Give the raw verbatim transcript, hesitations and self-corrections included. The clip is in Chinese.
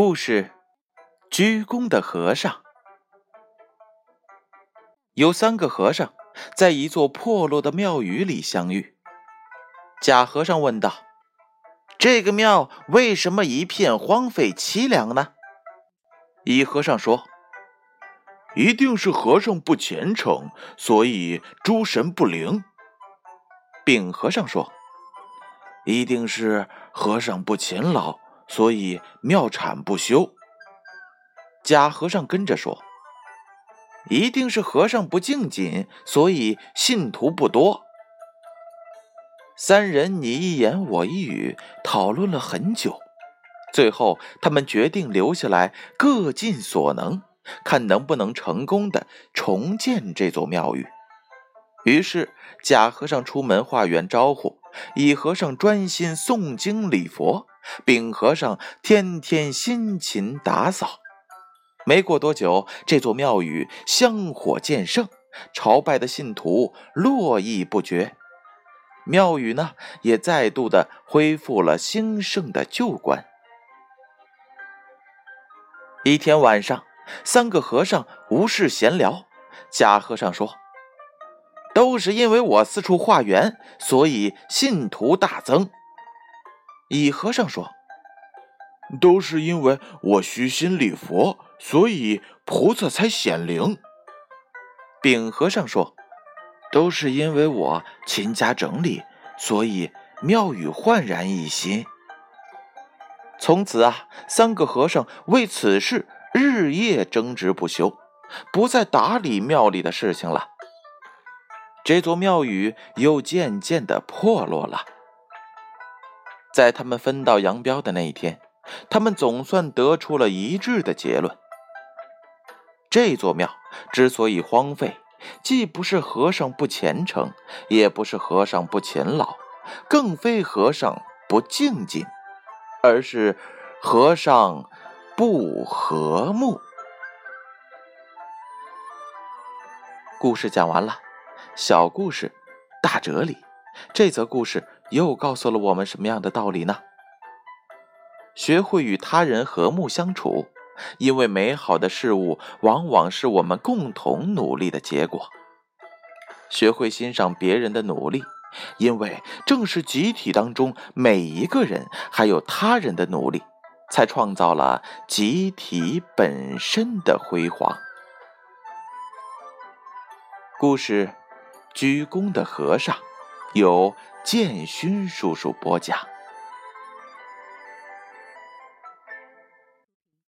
故事：鞠躬的和尚。有三个和尚在一座破落的庙宇里相遇。假和尚问道：这个庙为什么一片荒废凄凉呢？乙和尚说：一定是和尚不虔诚，所以诸神不灵。丙和尚说：一定是和尚不勤劳，所以庙产不修。假和尚跟着说：一定是和尚不精进，所以信徒不多。三人你一言我一语，讨论了很久。最后他们决定留下来，各尽所能，看能不能成功地重建这座庙宇。于是假和尚出门化缘招呼，乙和尚专心诵经礼佛，丙和尚天天辛勤打扫。没过多久，这座庙宇香火渐盛，朝拜的信徒络绎不绝。庙宇呢，也再度的恢复了兴盛的旧观。一天晚上，三个和尚无事闲聊，假和尚说：都是因为我四处化缘，所以信徒大增。乙和尚说：都是因为我虚心礼佛，所以菩萨才显灵。丙和尚说：都是因为我勤加整理，所以庙宇焕然一新。从此啊，三个和尚为此事日夜争执不休，不再打理庙里的事情了。这座庙宇又渐渐地破落了。在他们分道扬镳的那一天，他们总算得出了一致的结论：这座庙之所以荒废，既不是和尚不虔诚，也不是和尚不勤劳，更非和尚不敬敬，而是和尚不和睦。故事讲完了，小故事，大哲理。这则故事又告诉了我们什么样的道理呢？学会与他人和睦相处，因为美好的事物往往是我们共同努力的结果。学会欣赏别人的努力，因为正是集体当中每一个人还有他人的努力，才创造了集体本身的辉煌。故事《鞠躬的和尚》由建勋叔叔播讲。